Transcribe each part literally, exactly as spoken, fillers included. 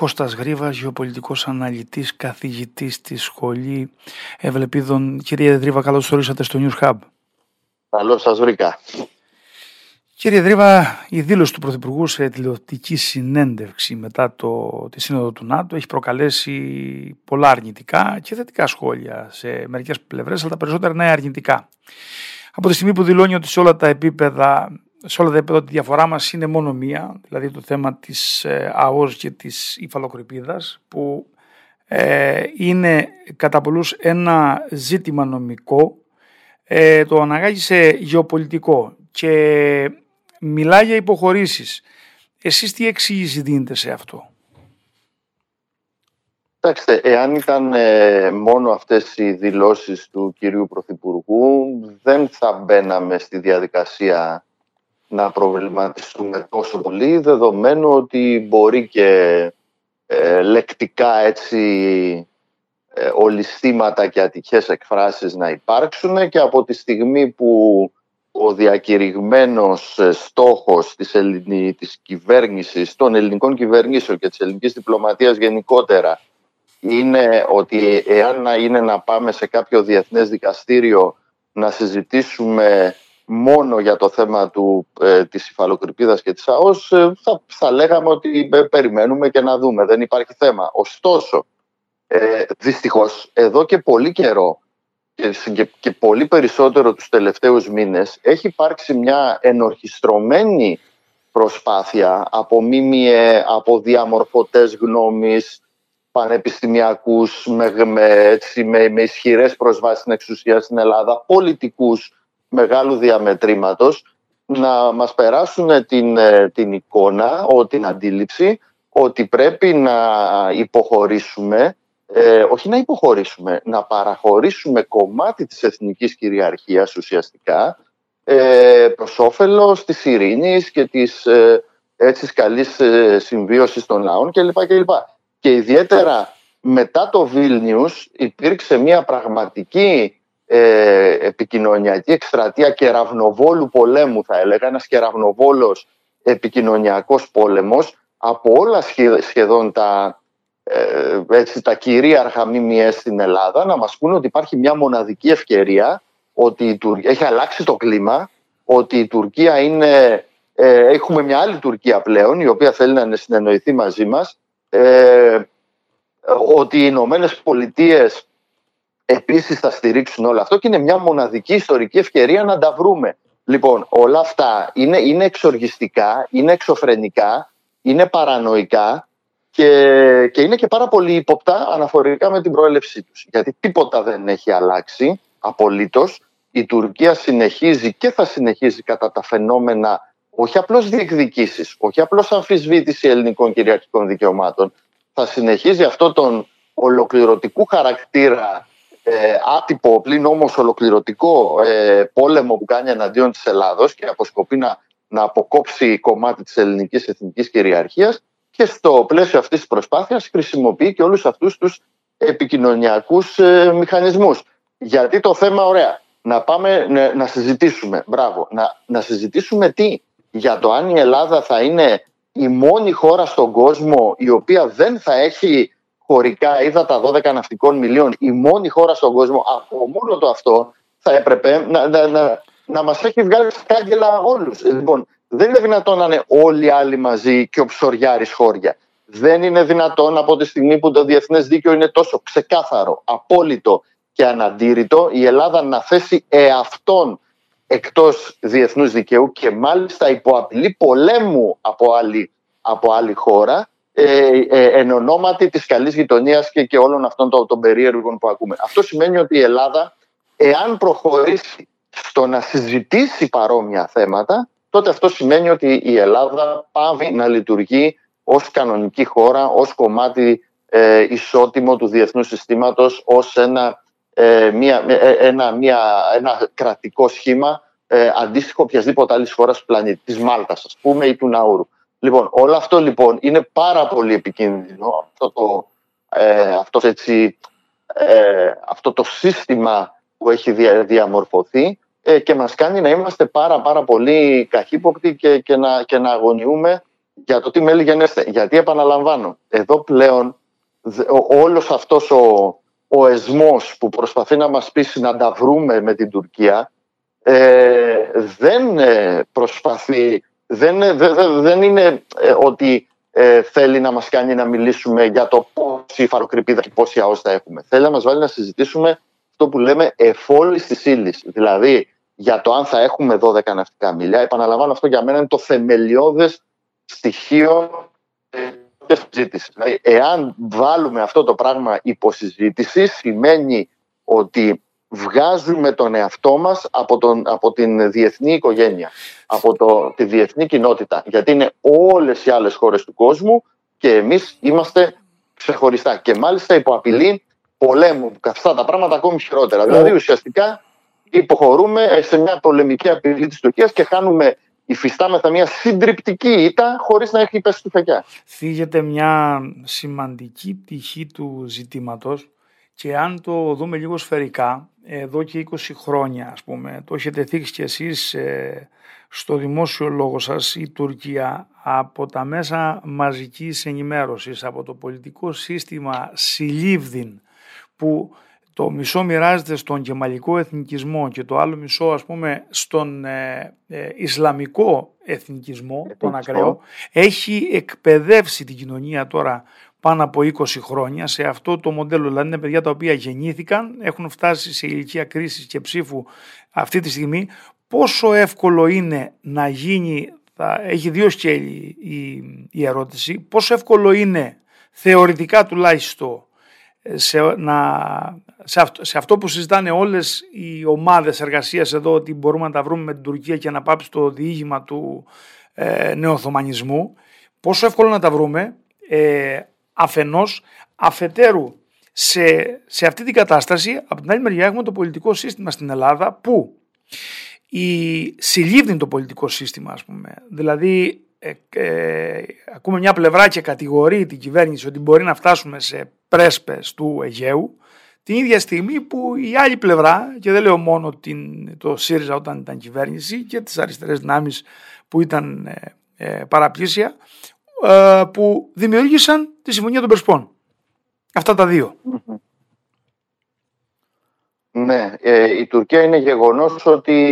Κώστας Γρίβας, γεωπολιτικός αναλυτής, καθηγητής στη Σχολή Ευελπίδων. Κύριε Γρίβα, καλώς ορίσατε στο News Hub. Καλώς σας βρήκα. Κύριε Γρίβα, η δήλωση του Πρωθυπουργού σε τηλεοπτική συνέντευξη μετά το, τη Σύνοδο του ΝΑΤΟ έχει προκαλέσει πολλά αρνητικά και θετικά σχόλια σε μερικές πλευρές, αλλά τα περισσότερα είναι αρνητικά. Από τη στιγμή που δηλώνει ότι σε όλα τα επίπεδα, σε όλα τα επίπεδα τη διαφορά μας είναι μόνο μία, δηλαδή το θέμα της Α Ο Ζ και της Υφαλοκρηπίδας, που ε, είναι κατά πολλούς ένα ζήτημα νομικό, ε, το αναγάγησε γεωπολιτικό και μιλάει για υποχωρήσεις. Εσείς τι εξήγηση δίνετε σε αυτό? Κοιτάξτε, εάν ήταν ε, μόνο αυτές οι δηλώσεις του κυρίου Πρωθυπουργού, δεν θα μπαίναμε στη διαδικασία να προβληματιστούμε τόσο πολύ, δεδομένου ότι μπορεί και ε, λεκτικά έτσι ε, ολισθήματα και ατυχές εκφράσεις να υπάρξουν, και από τη στιγμή που ο διακηρυγμένος στόχος της, ελληνικής, της κυβέρνησης, των ελληνικών κυβερνήσεων και της ελληνικής διπλωματίας γενικότερα είναι ότι εάν είναι να πάμε σε κάποιο διεθνές δικαστήριο να συζητήσουμε μόνο για το θέμα του, ε, της Υφαλοκρηπίδας και της Α Ο Ζ, ε, θα, θα λέγαμε ότι ε, περιμένουμε και να δούμε, δεν υπάρχει θέμα. Ωστόσο, ε, δυστυχώς, εδώ και πολύ καιρό και, και, και πολύ περισσότερο τους τελευταίους μήνες έχει υπάρξει μια ενορχιστρωμένη προσπάθεια από ΜΜΕ, από διαμορφωτές γνώμης, πανεπιστημιακούς με, με, έτσι, με, με ισχυρές προσβάσεις στην εξουσία στην Ελλάδα, πολιτικούς μεγάλου διαμετρήματος, να μας περάσουν την, την εικόνα, ό, την αντίληψη ότι πρέπει να υποχωρήσουμε, ε, όχι να υποχωρήσουμε, να παραχωρήσουμε κομμάτι της εθνικής κυριαρχίας ουσιαστικά ε, προς όφελος της ειρήνης και της ε, έτσι, καλής ε, συμβίωσης των λαών κλπ. κλπ. Και ιδιαίτερα μετά το Βίλνιους υπήρξε μια πραγματική Ε, επικοινωνιακή εκστρατεία κεραυνοβόλου πολέμου, θα έλεγα, ένας κεραυνοβόλος επικοινωνιακός πόλεμος από όλα σχεδόν τα, ε, έτσι, τα κυρίαρχα ΜΜΕ στην Ελλάδα, να μας πούνε ότι υπάρχει μια μοναδική ευκαιρία, ότι η Τουρ... έχει αλλάξει το κλίμα, ότι η Τουρκία είναι ε, έχουμε μια άλλη Τουρκία πλέον, η οποία θέλει να συνεννοηθεί μαζί μας, ε, ότι οι Ηνωμένες Πολιτείες επίσης θα στηρίξουν όλο αυτό και είναι μια μοναδική ιστορική ευκαιρία να τα βρούμε. Λοιπόν, όλα αυτά είναι, είναι εξοργιστικά, είναι εξωφρενικά, είναι παρανοϊκά και, και είναι και πάρα πολύ υποπτά αναφορικά με την προέλευσή τους. Γιατί τίποτα δεν έχει αλλάξει απολύτως. Η Τουρκία συνεχίζει και θα συνεχίζει κατά τα φαινόμενα όχι απλώς διεκδικήσεις, όχι απλώς αμφισβήτηση ελληνικών κυριαρχικών δικαιωμάτων. Θα συνεχίζει αυτό τον ολοκληρωτικού χαρακτήρα, Ε, άτυπο πλην όμως ολοκληρωτικό ε, πόλεμο που κάνει εναντίον της Ελλάδος και αποσκοπεί να, να αποκόψει κομμάτι της ελληνικής εθνικής κυριαρχίας, και στο πλαίσιο αυτής της προσπάθειας χρησιμοποιεί και όλους αυτούς τους επικοινωνιακούς ε, μηχανισμούς. Γιατί το θέμα, ωραία, να πάμε ναι, να συζητήσουμε, μπράβο, να, να συζητήσουμε τι, για το αν η Ελλάδα θα είναι η μόνη χώρα στον κόσμο η οποία δεν θα έχει χωρικά ύδατα δώδεκα ναυτικών μιλίων, η μόνη χώρα στον κόσμο, από μόνο το αυτό θα έπρεπε να, να, να, να μας έχει βγάλει στα κάγκελα όλους. Λοιπόν, δεν είναι δυνατόν να είναι όλοι οι άλλοι μαζί και ο ψωριάρης χώρια. Δεν είναι δυνατόν από τη στιγμή που το διεθνές δίκαιο είναι τόσο ξεκάθαρο, απόλυτο και αναντήρητο, η Ελλάδα να θέσει εαυτόν εκτός διεθνούς δικαίου και μάλιστα υπό απειλή πολέμου από άλλη, από άλλη χώρα, Ε, ε, εν ονόματι της καλής γειτονίας και, και όλων αυτών των, των περίεργων που ακούμε. Αυτό σημαίνει ότι η Ελλάδα, εάν προχωρήσει στο να συζητήσει παρόμοια θέματα, τότε αυτό σημαίνει ότι η Ελλάδα πάβει να λειτουργεί ως κανονική χώρα, ως κομμάτι ε, ισότιμο του διεθνούς συστήματος, ως ένα, ε, μια, ε, ένα, μια, ένα κρατικό σχήμα ε, αντίστοιχο οποιασδήποτε άλλης χώρας του πλανήτη, της Μάλτας ας πούμε ή του Ναούρου. Λοιπόν, όλο αυτό λοιπόν είναι πάρα πολύ επικίνδυνο, αυτό το, ε, αυτό, έτσι, ε, αυτό το σύστημα που έχει δια, διαμορφωθεί ε, και μας κάνει να είμαστε πάρα πάρα πολύ καχύποπτοι και, και, να, και να αγωνιούμε για το τι με έλεγε. Γιατί επαναλαμβάνω, εδώ πλέον όλος αυτός ο, ο εσμός που προσπαθεί να μας πείσει να τα βρούμε με την Τουρκία ε, δεν προσπαθεί, δεν, δε, δε, δεν είναι ότι ε, θέλει να μας κάνει να μιλήσουμε για το πόση υφαλοκρηπίδα και πόση ΑΟΖ θα έχουμε. Θέλει να μας βάλει να συζητήσουμε αυτό που λέμε εφόλης της ύλης, δηλαδή για το αν θα έχουμε δώδεκα ναυτικά μίλια. Επαναλαμβάνω, αυτό για μένα είναι το θεμελιώδες στοιχείο της συζήτησης. Δηλαδή, εάν βάλουμε αυτό το πράγμα υποσυζήτηση, σημαίνει ότι βγάζουμε τον εαυτό μας από, τον, από την διεθνή οικογένεια, από το, τη διεθνή κοινότητα, γιατί είναι όλες οι άλλες χώρες του κόσμου και εμείς είμαστε ξεχωριστά και μάλιστα υπό απειλή πολέμου, καθιστά τα πράγματα ακόμη χειρότερα. Δηλαδή ουσιαστικά υποχωρούμε σε μια πολεμική απειλή της Τουρκίας και χάνουμε, υφιστάμεθα μια συντριπτική ήττα χωρίς να έχει πέσει του φεκιά. Θίγεται μια σημαντική πτυχή του ζητήματος και αν το δούμε λίγο σφαιρικά, εδώ και είκοσι χρόνια ας πούμε, το έχετε θίξει κι εσείς στο δημόσιο λόγο σας, η Τουρκία από τα μέσα μαζικής ενημέρωσης, από το πολιτικό σύστημα συλλήβδιν, που το μισό μοιράζεται στον κεμαλικό εθνικισμό και το άλλο μισό ας πούμε στον ε, ε, Ισλαμικό εθνικισμό, τον ακραίο, έχει εκπαιδεύσει την κοινωνία τώρα πάνω από είκοσι χρόνια σε αυτό το μοντέλο. Δηλαδή είναι παιδιά τα οποία γεννήθηκαν, έχουν φτάσει σε ηλικία κρίσης και ψήφου αυτή τη στιγμή. Πόσο εύκολο είναι να γίνει, θα, έχει δύο σκέλη η, η ερώτηση, πόσο εύκολο είναι θεωρητικά τουλάχιστον Σε, να, σε, αυτό, σε αυτό που συζητάνε όλες οι ομάδες εργασίας εδώ, ότι μπορούμε να τα βρούμε με την Τουρκία και να πάψει το διήγημα του ε, νεοοθωμανισμού, πόσο εύκολο να τα βρούμε ε, αφενός, αφετέρου σε, σε αυτή την κατάσταση από την άλλη μεριά έχουμε το πολιτικό σύστημα στην Ελλάδα που η συλλήβδιν το πολιτικό σύστημα ας πούμε, δηλαδή Ε, ε, ακούμε μια πλευρά και κατηγορεί την κυβέρνηση ότι μπορεί να φτάσουμε σε πρέσπες του Αιγαίου, την ίδια στιγμή που η άλλη πλευρά, και δεν λέω μόνο την, το ΣΥΡΙΖΑ όταν ήταν κυβέρνηση και τις αριστερές δυνάμεις που ήταν ε, ε, παραπλήσια ε, που δημιούργησαν τη Συμφωνία των Πρεσπών, αυτά τα δύο. Ναι, ε, η Τουρκία είναι γεγονός ότι,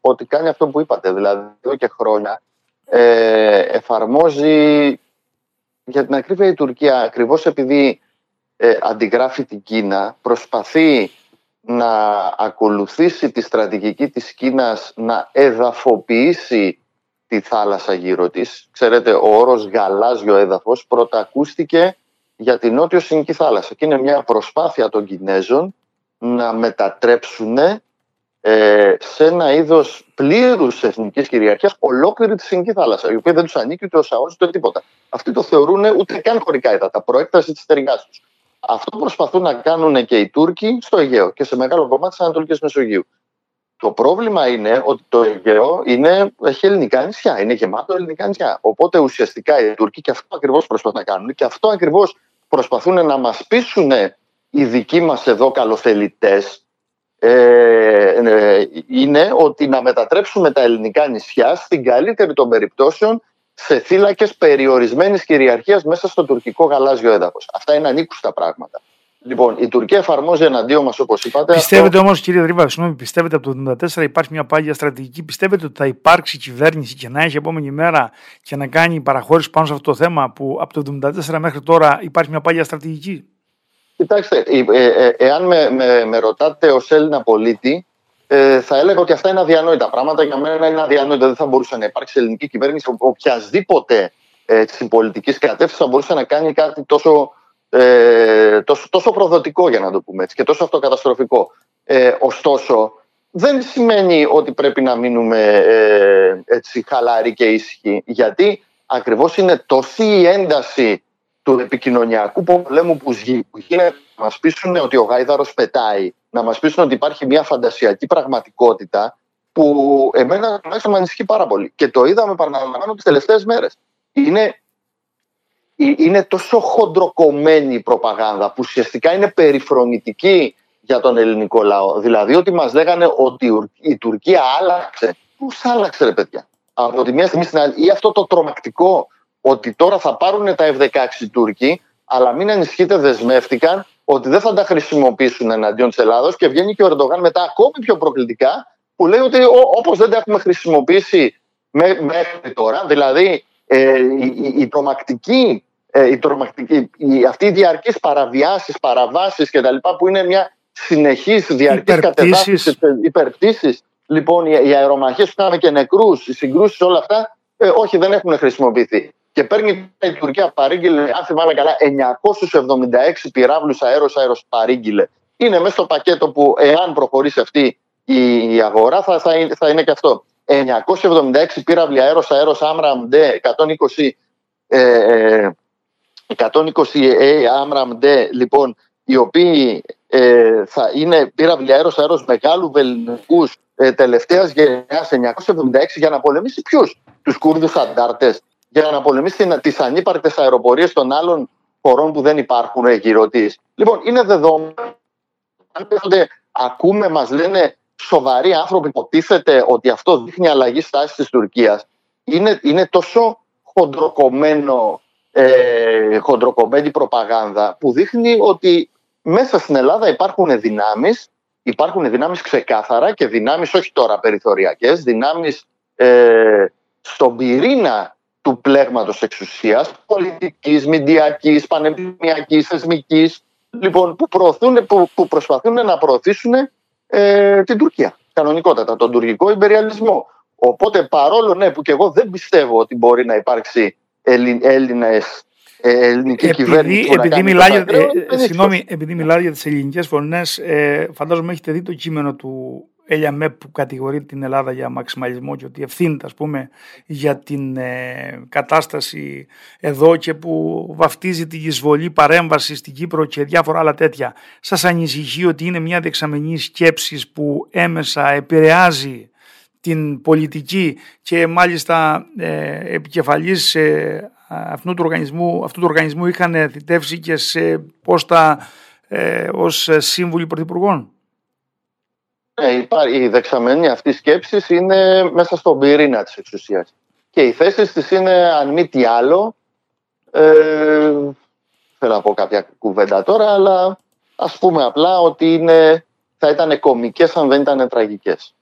ότι κάνει αυτό που είπατε, δηλαδή εδώ και χρόνια Ε, εφαρμόζει, για την ακρίβεια η Τουρκία, ακριβώς επειδή ε, αντιγράφει την Κίνα, προσπαθεί να ακολουθήσει τη στρατηγική της Κίνας να εδαφοποιήσει τη θάλασσα γύρω της. Ξέρετε, ο όρος γαλάζιο έδαφος πρώτα ακούστηκε για την νότιο συνική θάλασσα και είναι μια προσπάθεια των Κινέζων να μετατρέψουν σε ένα είδος πλήρους εθνικής κυριαρχίας ολόκληρη τη Συνική Θάλασσα, η οποία δεν τους ανήκει ούτε ως ΑΟΖ ούτε τίποτα. Αυτοί το θεωρούν ούτε καν χωρικά ύδατα, προέκταση της τεριγάς τους. Αυτό προσπαθούν να κάνουν και οι Τούρκοι στο Αιγαίο και σε μεγάλο κομμάτι της Ανατολικής Μεσογείου. Το πρόβλημα είναι ότι το Αιγαίο είναι, έχει ελληνικά νησιά, είναι γεμάτο ελληνικά νησιά. Οπότε ουσιαστικά οι Τούρκοι και αυτό ακριβώς προσπαθούν να κάνουν και αυτό ακριβώς προσπαθούν να μας πείσουν οι δικοί μας εδώ καλοθελητές. Ε, ε, είναι ότι να μετατρέψουμε τα ελληνικά νησιά στην καλύτερη των περιπτώσεων σε θύλακες περιορισμένης κυριαρχίας μέσα στο τουρκικό γαλάζιο έδαφος. Αυτά είναι ανήκουστα πράγματα. Λοιπόν, η Τουρκία εφαρμόζει εναντίον μας, όπως είπατε. Πιστεύετε αυτό... όμως, κύριε Γρίβα, συγγνώμη, πιστεύετε από το χίλια εννιακόσια εβδομήντα τέσσερα υπάρχει μια πάγια στρατηγική, πιστεύετε ότι θα υπάρξει κυβέρνηση και να έχει επόμενη μέρα και να κάνει παραχώρηση πάνω σε αυτό το θέμα που από το χίλια εννιακόσια εβδομήντα τέσσερα μέχρι τώρα υπάρχει μια πάγια στρατηγική? Κοιτάξτε, ε, ε, ε, εάν με, με, με ρωτάτε ως Έλληνα πολίτη, ε, θα έλεγα ότι αυτά είναι αδιανόητα πράγματα. Για μένα είναι αδιανόητα. Δεν θα μπορούσε να υπάρξει ελληνική κυβέρνηση οποιασδήποτε ε, συμπολιτικής κατεύθυνσης θα μπορούσε να κάνει κάτι τόσο, ε, τόσο, τόσο προδοτικό, για να το πούμε έτσι, και τόσο αυτοκαταστροφικό. Ε, ωστόσο, δεν σημαίνει ότι πρέπει να μείνουμε ε, έτσι, χαλάροι και ήσυχοι, γιατί ακριβώς είναι τόση η ένταση του επικοινωνιακού πολέμου που γίνεται να μας πείσουν ότι ο γάιδαρος πετάει, να μας πείσουν ότι υπάρχει μια φαντασιακή πραγματικότητα που εμένα τουλάχιστον με ανησυχεί πάρα πολύ. Και το είδαμε, παραλαμβάνω, τις τελευταίες μέρες. Είναι, είναι τόσο χοντροκομμένη η προπαγάνδα που ουσιαστικά είναι περιφρονητική για τον ελληνικό λαό. Δηλαδή ότι μας λέγανε ότι η Τουρκία άλλαξε. Πώς άλλαξε, ρε παιδιά? Από τη μία στιγμή στην άλλη, ή αυτό το τρομακτικό ότι τώρα θα πάρουν τα εφ δεκαέξι Τούρκοι, αλλά μην ανησυχείτε, δεσμεύτηκαν ότι δεν θα τα χρησιμοποιήσουν εναντίον της Ελλάδος. Και βγαίνει και ο Ερντογάν μετά ακόμη πιο προκλητικά, που λέει ότι όπως δεν τα έχουμε χρησιμοποιήσει μέχρι τώρα, δηλαδή ε, η, η τρομακτική, ε, η τρομακτική η, αυτή η διαρκής παραβιάσεις, παραβάσεις και τα λοιπά, που είναι μια συνεχής διαρκής κατεδάφιση, υπερπτήσεις, λοιπόν, οι, οι αερομαχίες που κάναμε και νεκρούς, οι συγκρούσεις, όλα αυτά, ε, όχι, δεν έχουν χρησιμοποιηθεί. Και παίρνει η Τουρκία, παρήγγειλε, αν θυμάμαι καλά, εννιακόσιους εβδομήντα έξι πυράβλους αέρος-αέρος παρήγγειλε. Είναι μέσα στο πακέτο που, εάν προχωρήσει αυτή η αγορά, θα, θα, θα είναι και αυτό. εννιακόσιοι εβδομήντα έξι πύραυλοι αέρος-αέρος AMRAAM D, εκατόν είκοσι AMRAAM D, λοιπόν, οι οποίοι ε, θα είναι πύραυλοι αέρος-αέρος μεγάλου βεληνικούς ε, τελευταίας γενιάς, εννιακόσιοι εβδομήντα έξι, για να πολεμήσει ποιους? Τους Κούρδους αντάρτες, για να πολεμήσει τις ανύπαρκτες αεροπορίες των άλλων χωρών που δεν υπάρχουν γύρω της. Λοιπόν, είναι δεδομένο. Αν πέφτονται, ακούμε, μας λένε σοβαροί άνθρωποι, υποτίθεται ότι αυτό δείχνει αλλαγή στάσης της Τουρκίας. Είναι, είναι τόσο χοντροκομμένο, ε, χοντροκομμένη προπαγάνδα, που δείχνει ότι μέσα στην Ελλάδα υπάρχουν δυνάμεις, υπάρχουν δυνάμεις ξεκάθαρα, και δυνάμεις όχι τώρα περιθωριακές, δυνάμεις ε, στον πυρήνα του πλέγματος εξουσίας, πολιτικής, μηντιακής, πανεπιστημιακής, θεσμικής, λοιπόν, που, προωθούν, που, που προσπαθούν να προωθήσουν ε, την Τουρκία, κανονικότατα, τον τουρκικό υπεριαλισμό. Οπότε, παρόλο ναι, που και εγώ δεν πιστεύω ότι μπορεί να υπάρξει Ελλην, Έλληνες, ε, ελληνική επειδή, κυβέρνηση που επειδή να μιλά, κάνει για, ε, ε, συγγνώμη, επειδή μιλάω για τις ελληνικές φωνές, ε, φαντάζομαι έχετε δει το κείμενο του ΕΛΙΑΜΕ που κατηγορεί την Ελλάδα για μαξιμαλισμό και ότι ευθύνεται, ας πούμε, για την ε, κατάσταση εδώ, και που βαφτίζει τη εισβολή παρέμβαση στην Κύπρο και διάφορα άλλα τέτοια. Σας ανησυχεί ότι είναι μια δεξαμενή σκέψης που έμεσα επηρεάζει την πολιτική, και μάλιστα ε, επικεφαλής ε, αυτού, του οργανισμού, αυτού του οργανισμού είχαν θητεύσει και σε πόστα ε, ως σύμβουλοι πρωθυπουργών? Ναι, η δεξαμενή αυτή σκέψη είναι μέσα στον πυρήνα της εξουσίας. Και οι θέσεις της είναι, αν μη τι άλλο, ε, θέλω να πω κάποια κουβέντα τώρα, αλλά ας πούμε απλά ότι είναι, θα ήταν κωμικές αν δεν ήταν τραγικές.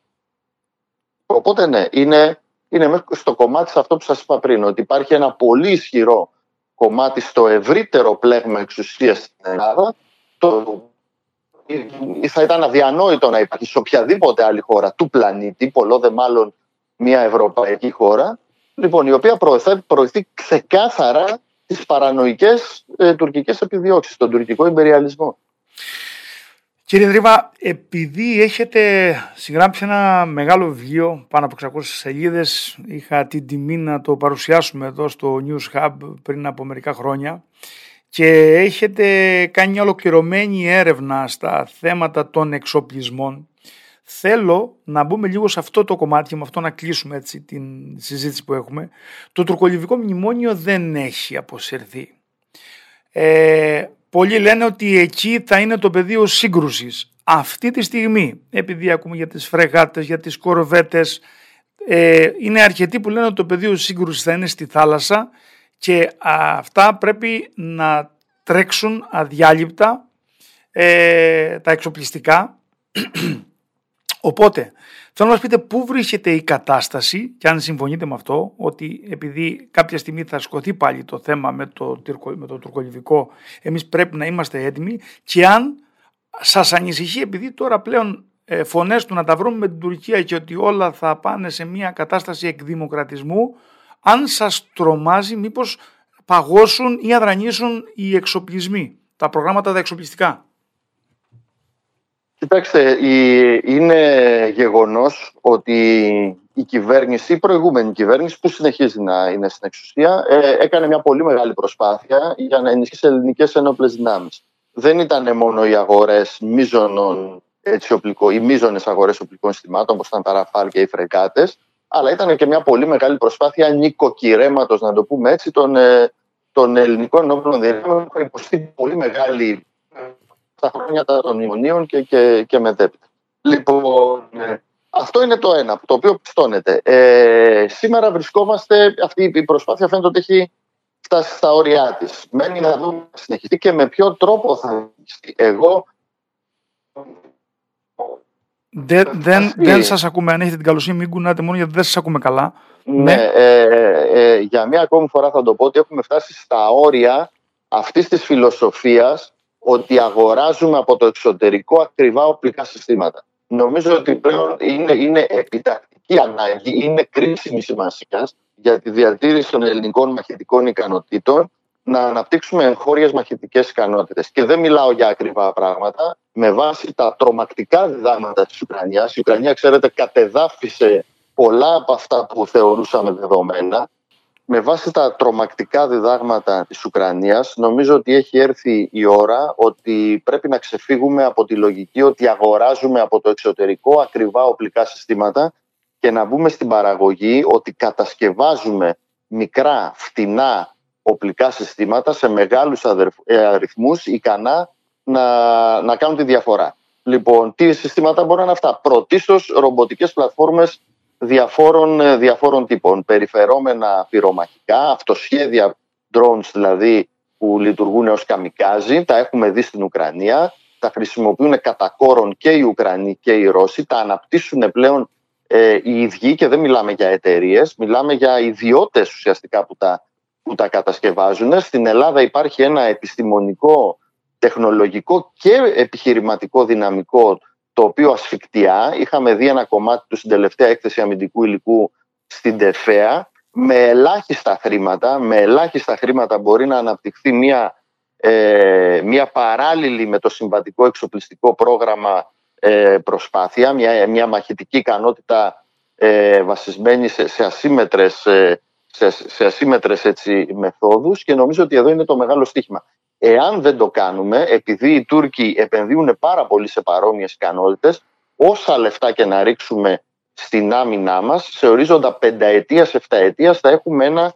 Οπότε ναι, είναι, είναι στο κομμάτι σε αυτό που σας είπα πριν, ότι υπάρχει ένα πολύ ισχυρό κομμάτι στο ευρύτερο πλέγμα εξουσίας στην Ελλάδα, το θα ήταν αδιανόητο να υπάρχει σε οποιαδήποτε άλλη χώρα του πλανήτη, πολλό δε μάλλον μια ευρωπαϊκή χώρα, λοιπόν, η οποία προωθεί ξεκάθαρα τις παρανοϊκές ε, τουρκικές επιδιώξεις, τον τουρκικό υπεριαλισμό. Κύριε Γρίβα, επειδή έχετε συγγράψει ένα μεγάλο βιβλίο, πάνω από εξακόσιες σελίδες, είχα την τιμή να το παρουσιάσουμε εδώ στο News Hub πριν από μερικά χρόνια, και έχετε κάνει μια ολοκληρωμένη έρευνα στα θέματα των εξοπλισμών. Θέλω να μπούμε λίγο σε αυτό το κομμάτι και με αυτό να κλείσουμε έτσι την συζήτηση που έχουμε. Το τουρκολιβικό μνημόνιο δεν έχει αποσυρθεί. Ε, πολλοί λένε ότι εκεί θα είναι το πεδίο σύγκρουσης. Αυτή τη στιγμή, επειδή ακούμε για τις φρεγάτες, για τις κορβέτες, ε, είναι αρκετοί που λένε ότι το πεδίο σύγκρουσης θα είναι στη θάλασσα, και αυτά πρέπει να τρέξουν αδιάλειπτα ε, τα εξοπλιστικά. Οπότε, θέλω να μας πείτε πού βρίσκεται η κατάσταση, και αν συμφωνείτε με αυτό, ότι επειδή κάποια στιγμή θα σκοθεί πάλι το θέμα με το, με το τουρκολιβικό, εμείς πρέπει να είμαστε έτοιμοι, και αν σας ανησυχεί, επειδή τώρα πλέον ε, φωνές του να τα βρούμε με την Τουρκία και ότι όλα θα πάνε σε μια κατάσταση εκδημοκρατισμού, αν σας τρομάζει μήπως παγώσουν ή αδρανίσουν οι εξοπλισμοί, τα προγράμματα τα εξοπλιστικά? Κοιτάξτε, είναι γεγονός ότι η κυβέρνηση, η προηγούμενη κυβέρνηση που συνεχίζει να είναι στην εξουσία, έκανε μια πολύ μεγάλη προσπάθεια για να ενισχύσει ελληνικές ενόπλες δυνάμεις. Δεν ήταν μόνο οι αγορές μίζωνων, έτσι, οπλικό, οι μίζωνες αγορές οπλικών συστημάτων, όπως ήταν τα Ραφάλ και οι φρεγάτες, αλλά ήταν και μια πολύ μεγάλη προσπάθεια νοικοκυρέματος, να το πούμε έτσι, των, των ελληνικών ενόπλων δυνάμεων, που υποστεί πολύ μεγάλη στα χρόνια των μνημονίων και, και, και μετέπειτα. Λοιπόν, αυτό είναι το ένα, το οποίο πιστώνεται. Ε, σήμερα βρισκόμαστε, αυτή η προσπάθεια φαίνεται ότι έχει φτάσει στα όρια της. Μένει να δούμε να συνεχιστεί και με ποιο τρόπο θα συνεχιστεί. Εγώ... Δεν, δεν, δεν σας ακούμε. Αν έχετε την καλοσύνη, μην κουνάτε μόνο, γιατί δεν σας ακούμε καλά. Ναι, ναι. Ε, ε, ε, για μία ακόμη φορά θα το πω ότι έχουμε φτάσει στα όρια αυτής της φιλοσοφίας ότι αγοράζουμε από το εξωτερικό ακριβά οπλικά συστήματα. Νομίζω ότι πλέον είναι, είναι επιτακτική ανάγκη, είναι κρίσιμη σημασία για τη διατήρηση των ελληνικών μαχητικών ικανοτήτων να αναπτύξουμε εγχώριες μαχητικές ικανότητες. Και δεν μιλάω για ακριβά πράγματα. Με βάση τα τρομακτικά διδάγματα της Ουκρανίας, η Ουκρανία, ξέρετε, κατεδάφισε πολλά από αυτά που θεωρούσαμε δεδομένα. Με βάση τα τρομακτικά διδάγματα της Ουκρανίας, νομίζω ότι έχει έρθει η ώρα ότι πρέπει να ξεφύγουμε από τη λογική ότι αγοράζουμε από το εξωτερικό ακριβά οπλικά συστήματα και να μπούμε στην παραγωγή ότι κατασκευάζουμε μικρά, φτηνά οπλικά συστήματα σε μεγάλους αριθμούς ικανά να, να κάνουν τη διαφορά. Λοιπόν, τι συστήματα μπορούν να είναι αυτά? Πρωτίστως ρομποτικές πλατφόρμες Διαφόρων, διαφόρων τύπων, περιφερόμενα πυρομαχικά, αυτοσχέδια drones δηλαδή που λειτουργούν ως καμικάζι, τα έχουμε δει στην Ουκρανία, τα χρησιμοποιούν κατά κόρον και οι Ουκρανοί και οι Ρώσοι, τα αναπτύσσουν πλέον ε, οι ίδιοι και δεν μιλάμε για εταιρείες, μιλάμε για ιδιώτες ουσιαστικά που τα, που τα κατασκευάζουν. Στην Ελλάδα υπάρχει ένα επιστημονικό, τεχνολογικό και επιχειρηματικό δυναμικό το οποίο ασφικτιά, είχαμε δει ένα κομμάτι του στην τελευταία έκθεση αμυντικού υλικού στην Τεφέα, με ελάχιστα χρήματα, με ελάχιστα χρήματα μπορεί να αναπτυχθεί μια, ε, μια παράλληλη με το συμβατικό εξοπλιστικό πρόγραμμα ε, προσπάθεια, μια, μια μαχητική ικανότητα ε, βασισμένη σε, σε ασύμετρες, ε, σε, σε ασύμετρες έτσι, μεθόδους, και νομίζω ότι εδώ είναι το μεγάλο στοίχημα. Εάν δεν το κάνουμε, επειδή οι Τούρκοι επενδύουν πάρα πολύ σε παρόμοιες ικανότητες, όσα λεφτά και να ρίξουμε στην άμυνά μας, σε ορίζοντα πενταετίας, εφταετίας, θα έχουμε ένα,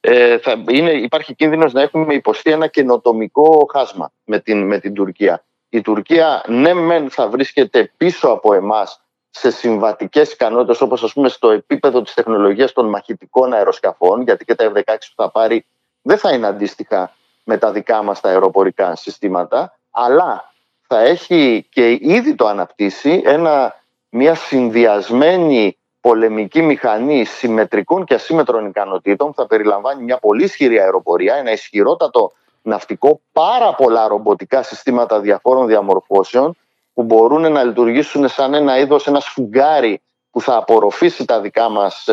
ε, θα είναι, υπάρχει κίνδυνος να έχουμε υποστεί ένα καινοτομικό χάσμα με την, με την Τουρκία. Η Τουρκία, ναι μεν, θα βρίσκεται πίσω από εμάς σε συμβατικές ικανότητες, όπως ας πούμε στο επίπεδο της τεχνολογίας των μαχητικών αεροσκαφών, γιατί και τα εφ δεκαέξι που θα πάρει δεν θα είναι αντίστοιχα με τα δικά μας τα αεροπορικά συστήματα, αλλά θα έχει και ήδη το αναπτύσσει ένα, μια συνδυασμένη πολεμική μηχανή συμμετρικών και ασύμετρων ικανοτήτων που θα περιλαμβάνει μια πολύ ισχυρή αεροπορία, ένα ισχυρότατο ναυτικό, πάρα πολλά ρομποτικά συστήματα διαφόρων διαμορφώσεων που μπορούν να λειτουργήσουν σαν ένα είδος, ένα σφουγγάρι που θα απορροφήσει τα δικά μας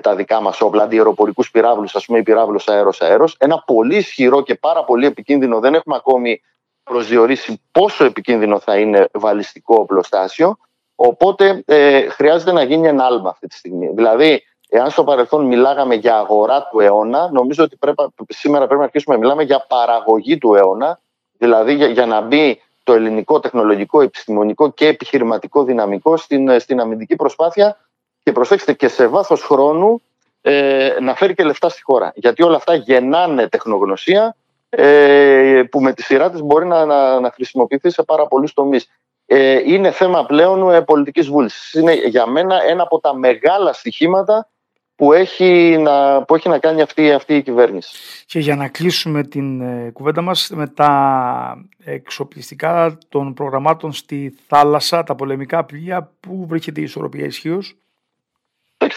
τα δικά μας όπλα, αντιαεροπορικούς πυράβλους, ας πούμε, ή πυράβλους αέρος-αέρος. Ένα πολύ ισχυρό και πάρα πολύ επικίνδυνο, δεν έχουμε ακόμη προσδιορίσει πόσο επικίνδυνο θα είναι, βαλιστικό οπλοστάσιο. Οπότε ε, χρειάζεται να γίνει ένα άλμα αυτή τη στιγμή. Δηλαδή, εάν στο παρελθόν μιλάγαμε για αγορά του αιώνα, νομίζω ότι πρέπει, σήμερα πρέπει να αρχίσουμε να μιλάμε για παραγωγή του αιώνα, δηλαδή για, για να μπει το ελληνικό τεχνολογικό, επιστημονικό και επιχειρηματικό δυναμικό στην, στην αμυντική προσπάθεια. Και προσέξτε, και σε βάθος χρόνου ε, να φέρει και λεφτά στη χώρα. Γιατί όλα αυτά γεννάνε τεχνογνωσία ε, που με τη σειρά της μπορεί να, να, να χρησιμοποιηθεί σε πάρα πολλούς τομείς. Ε, είναι θέμα πλέον ε, πολιτικής βούλησης. Είναι για μένα ένα από τα μεγάλα στοιχήματα που έχει να, που έχει να κάνει αυτή, αυτή η κυβέρνηση. Και για να κλείσουμε την ε, κουβέντα μας με τα εξοπλιστικά των προγραμμάτων στη θάλασσα, τα πολεμικά πλοία, που βρίσκεται η ισορροπία ισχύως?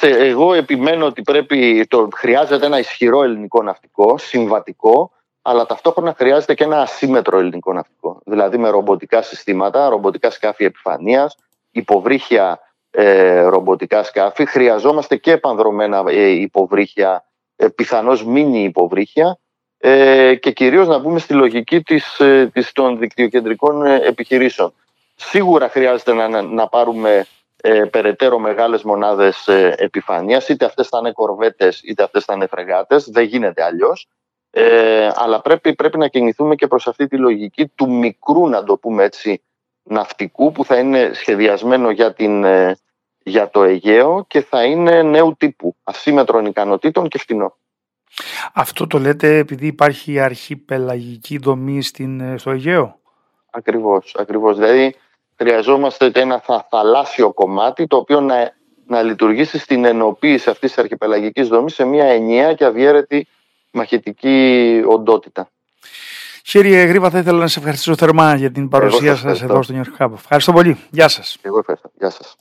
Εγώ επιμένω ότι πρέπει, το, χρειάζεται ένα ισχυρό ελληνικό ναυτικό, συμβατικό, αλλά ταυτόχρονα χρειάζεται και ένα ασύμετρο ελληνικό ναυτικό. Δηλαδή με ρομποτικά συστήματα, ρομποτικά σκάφη επιφανείας, υποβρύχια ε, ρομποτικά σκάφη. Χρειαζόμαστε και επανδρομένα ε, υποβρύχια, ε, πιθανώς μίνι υποβρύχια, ε, και κυρίως να μπούμε στη λογική της, ε, της, των δικτυοκεντρικών ε, επιχειρήσεων. Σίγουρα χρειάζεται να, να, να πάρουμε... Ε, περαιτέρω μεγάλες μονάδες ε, επιφανείας, είτε αυτές θα είναι κορβέτες είτε αυτές θα είναι φρεγάτες, δεν γίνεται αλλιώς, ε, αλλά πρέπει, πρέπει να κινηθούμε και προς αυτή τη λογική του μικρού, να το πούμε έτσι, ναυτικού, που θα είναι σχεδιασμένο για, την, ε, για το Αιγαίο και θα είναι νέου τύπου, ασύμετρων ικανοτήτων και φτηνό. Αυτό το λέτε επειδή υπάρχει αρχιπελαγική δομή στην, στο Αιγαίο? Ακριβώς, ακριβώς, δηλαδή χρειαζόμαστε ένα θα, θαλάσσιο κομμάτι το οποίο να, να λειτουργήσει στην ενοποίηση αυτής της αρχιπελαγικής δομής σε μια ενιαία και αδιέρετη μαχητική οντότητα. Κύριε Γρίβα, θα ήθελα να σας ευχαριστήσω θερμά για την παρουσία σας εδώ στο News Hub. Ευχαριστώ πολύ. Γεια σας. Εγώ ευχαριστώ. Γεια σας.